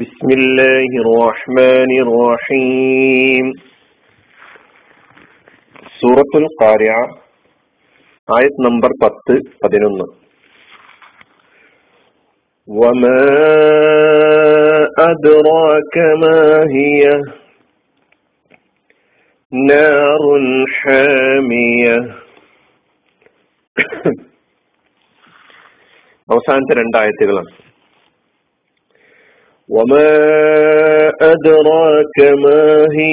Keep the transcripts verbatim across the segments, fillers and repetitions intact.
ബിസ്മില്ലാഹിർ റഹ്മാനിർ റഹീം. സൂറത്തുൽ ഖാരിഅ ആയത് നമ്പർ പത്ത് പതിനൊന്ന്. വമാ അദ്റാക മാ ഹിയ നാറുൻ ഹാമിയ. അവസാനത്തെ രണ്ടായത്തുകളാണ്. وما أدراك ما هي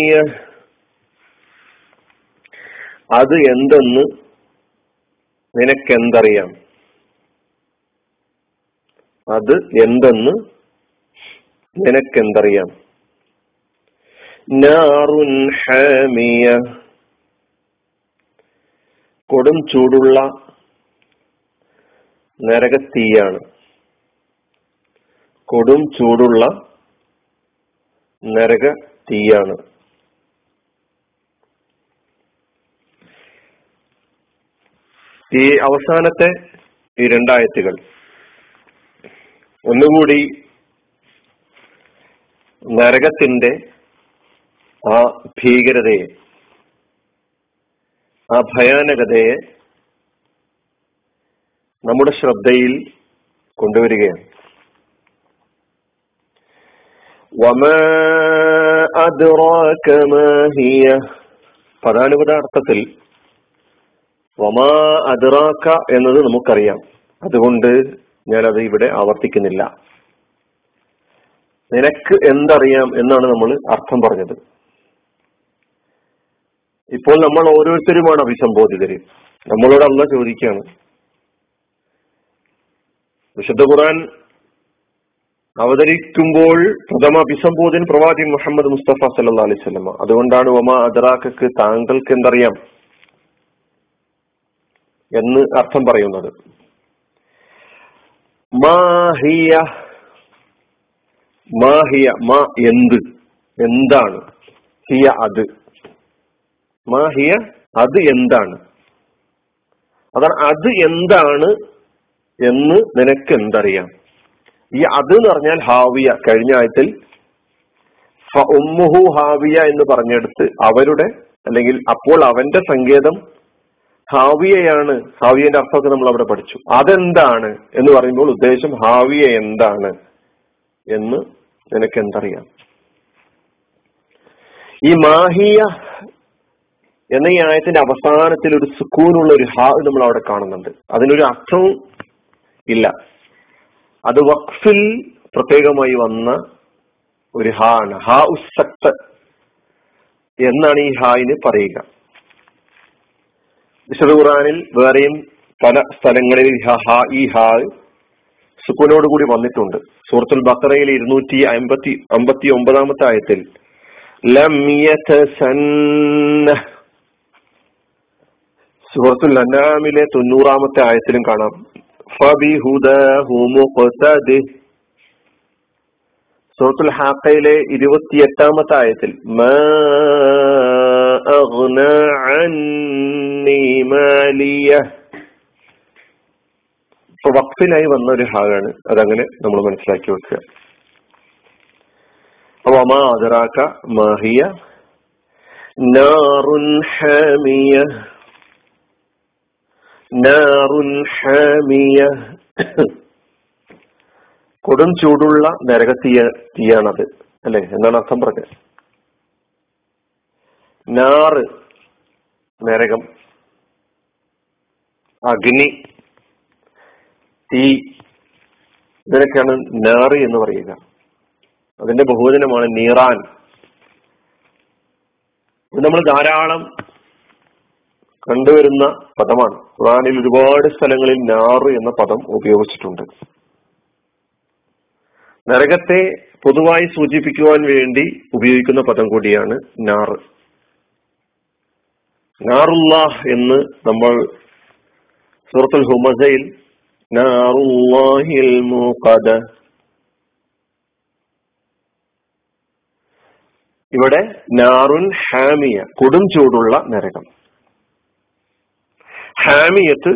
അത് എന്തെന്ന് നിനക്കെന്തറിയാം, അത് എന്തെന്ന് നിനക്കെന്തറിയാം. നാറുൻ ഹാമിയ കൊടും ചൂടുള്ള നരകത്തീയാണ്, കൊടും ചൂടുള്ള നരക തീയാണ്. ഈ അവസാനത്തെ ഈ രണ്ടായത്തുകൾ ഒന്നുകൂടി നരകത്തിന്റെ ആ ഭീകരതയെ, ആ ഭയാനകതയെ നമ്മുടെ ശ്രദ്ധയിൽ കൊണ്ടുവരികയാണ്. وما أدراك ما هي പദാനുപദ അർത്ഥത്തിൽ വമാ അദ്റാക എന്നത് നമുക്കറിയാം, അതുകൊണ്ട് ഞാനത് ഇവിടെ ആവർത്തിക്കുന്നില്ല. നിനക്ക് എന്തറിയാം എന്നാണ് നമ്മൾ അർത്ഥം പറഞ്ഞത്. ഇപ്പോൾ നമ്മൾ ഓരോരുത്തരുമാണ് അഭിസംബോധിതര്. നമ്മളോട് അല്ലാഹ് ചോദിക്കുകയാണ്. വിശുദ്ധ ഖുർആൻ അവതരിക്കുമ്പോൾ പ്രഥമ അഭിസംബോധന പ്രവാചി മുഹമ്മദ് മുസ്തഫ സല്ലല്ലാഹു അലൈഹി വസല്ലം. അതുകൊണ്ടാണ് വമാ അദ്റാകക്ക് താങ്കൾക്ക് എന്തറിയാം എന്ന് അർത്ഥം പറയുന്നത്. മാ ഹിയ, മാ ഹിയ, മാ എന്ത്, എന്താണ്, ഹിയ അത്, മാ ഹിയ അത് എന്താണ്, അതാണ് അത് എന്താണ് എന്ന് നിനക്ക് എന്തറിയാം. ഈ അത് എന്ന് പറഞ്ഞാൽ ഹാവിയ, കഴിഞ്ഞ ആയത്തിൽ ഫ ഉമ്മുഹു ഹാവിയ എന്ന് പറഞ്ഞെടുത്ത് അവരുടെ അല്ലെങ്കിൽ അപ്പോൾ അവന്റെ സങ്കേതം ഹാവിയയാണ്. ഹാവിയന്റെ അർത്ഥമൊക്കെ നമ്മൾ അവിടെ പഠിച്ചു. അതെന്താണ് എന്ന് പറയുമ്പോൾ ഉദ്ദേശം ഹാവിയ എന്താണ് എന്ന് നിനക്ക് എന്തറിയാം. ഈ മാഹിയ എന്ന ഈ ആയത്തിന്റെ അവസാനത്തിൽ ഒരു സുക്കൂനുള്ള ഒരു ഹാ നമ്മൾ അവിടെ കാണുന്നുണ്ട്. അതിനൊരു അർത്ഥവും ഇല്ല. അത് വഖഫിൽ പ്രത്യേകമായി വന്ന ഒരു ഹാ ആണ്. ഹാ ഉസ്സക്ത എന്നാണ് ഈ ഹായിന് പറയുക. വിശുദ്ധ ഖുർആനിൽ വേറെയും പല സ്ഥലങ്ങളിൽ ഈ ഹാ സുക്കൂനോട് കൂടി വന്നിട്ടുണ്ട്. സൂറത്തുൽ ബഖറയിലെ ഇരുന്നൂറ്റി അമ്പത്തി അമ്പത്തി ഒമ്പതാമത്തെ ആയത്തിൽ ലം യതസന്നഹ്, സൂറത്തുൽ അൻആമിലെ തൊണ്ണൂറാമത്തെ ആയത്തിലും കാണാം. സൂറത്തുൽ ഹാഖയിലെ ഇരുപത്തിയെട്ടാമത്തെ ആയത്തിൽ മാ അഗ്നാ അന്നി മാലിയ, വഖഫിലായി വന്ന ഒരു ഹാഖാണ്. അതങ്ങനെ നമ്മൾ മനസ്സിലാക്കി വെക്കുക. വമാ അദ്റാക മാ ഹിയ നാറുൻ ഹാമിയ. നാറുൻ ഹാമിയ കൊടും ചൂടുള്ള നരക തീയ തീയാണത് അല്ലെ എന്നാണ് അർത്ഥം പറഞ്ഞത്. നാറ് നരകം, അഗ്നി, തീ, ഇതിനൊക്കെയാണ് നാറ് എന്ന് പറയുക. അതിന്റെ ബഹുവചനമാണ് നീറാൻ. നമ്മൾ ധാരാളം കണ്ടുവരുന്ന പദമാണ്. ഖുർആനിൽ ഒരുപാട് സ്ഥലങ്ങളിൽ നാറ് എന്ന പദം ഉപയോഗിച്ചിട്ടുണ്ട്. നരകത്തെ പൊതുവായി സൂചിപ്പിക്കുവാൻ വേണ്ടി ഉപയോഗിക്കുന്ന പദം കൂടിയാണ് നാറ്. നാറുല്ലാഹ് എന്ന് നമ്മൾ സൂറത്തുൽ ഹുമസയിൽ നാറുല്ലാഹിൽ മൂഖദ, ഇവിടെ നാറുൻ ഹാമിയ കൊടും ചൂടുള്ള നരകം. ഹാമിയത്ത്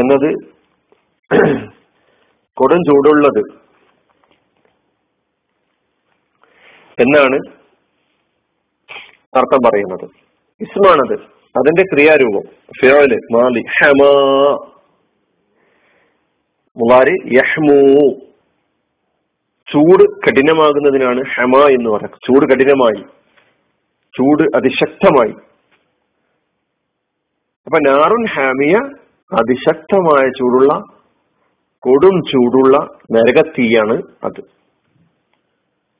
എന്നത് കൊടും ചൂടുള്ളത് എന്നാണ് അർത്ഥം പറയുന്നത്. ഇസ്മാണത്, അതിന്റെ ക്രിയാരൂപം ഫിയോല് മാലി ഹമാ മുളാരി യഹ്മൂ. ചൂട് കഠിനമാകുന്നതിനാണ് ഹമ എന്ന് പറയുന്നത്. ചൂട് കഠിനമായി, ചൂട് അതിശക്തമായി. അപ്പൊ നാറുൻ ഹാമിയ, അതിശക്തമായ ചൂടുള്ള, കൊടും ചൂടുള്ള നരകത്തീയാണ് അത്.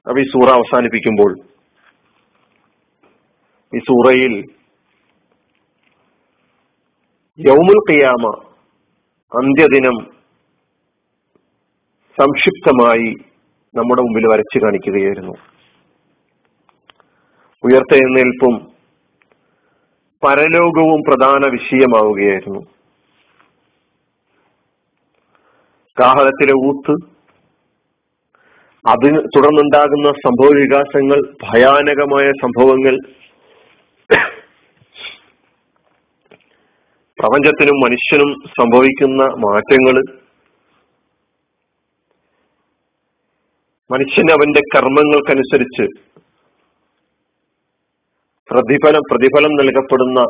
അപ്പൊ ഈ സൂറ അവസാനിപ്പിക്കുമ്പോൾ ഈ സൂറയിൽ യൗമുൽ ഖിയാമ, അന്ത്യദിനം സംക്ഷിപ്തമായി നമ്മുടെ മുമ്പിൽ വരച്ചു കാണിക്കുകയായിരുന്നു. ഉയർത്തെഴുന്നേൽപ്പും പരലോകവും പ്രധാന വിഷയമാവുകയായിരുന്നു. കാഹളത്തിലെ ഊത്ത്, അതിന് തുടർന്നുണ്ടാകുന്ന സംഭവ വികാസങ്ങൾ, ഭയാനകമായ സംഭവങ്ങൾ പ്രപഞ്ചത്തിനും മനുഷ്യനും സംഭവിക്കുന്ന മാറ്റങ്ങള്, മനുഷ്യൻ അവന്റെ കർമ്മങ്ങൾക്കനുസരിച്ച് പ്രതിഫലം പ്രതിഫലം നൽകപ്പെടുന്ന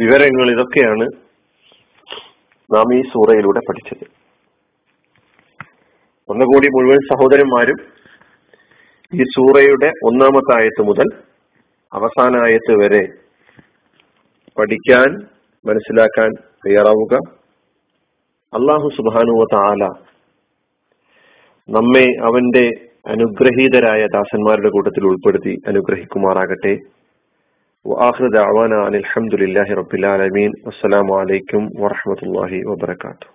വിവരങ്ങൾ, ഇതൊക്കെയാണ് നാം ഈ സൂറയിലൂടെ പഠിച്ചത്. ഒന്നുകൂടി മുഴുവൻ സഹോദരന്മാരും ഈ സൂറയുടെ ഒന്നാമത്തെ ആയത്ത് മുതൽ അവസാന ആയത്ത് വരെ പഠിക്കാൻ, മനസ്സിലാക്കാൻ തയ്യാറാവുക. അല്ലാഹു സുബ്ഹാനഹു വ തആല നമ്മെ അവന്റെ അനുഗ്രഹീതരായ ദാസന്മാരുടെ കൂട്ടത്തിൽ ഉൾപ്പെടുത്തി അനുഗ്രഹിക്കുമാറാകട്ടെ. വആഖിറു ദഅവാനാ അൽഹംദുലില്ലാഹി റബ്ബിൽ ആലമീൻ. വസ്സലാമു അലൈക്കും വറഹ്മത്തുള്ളാഹി വബറകാതുഹു.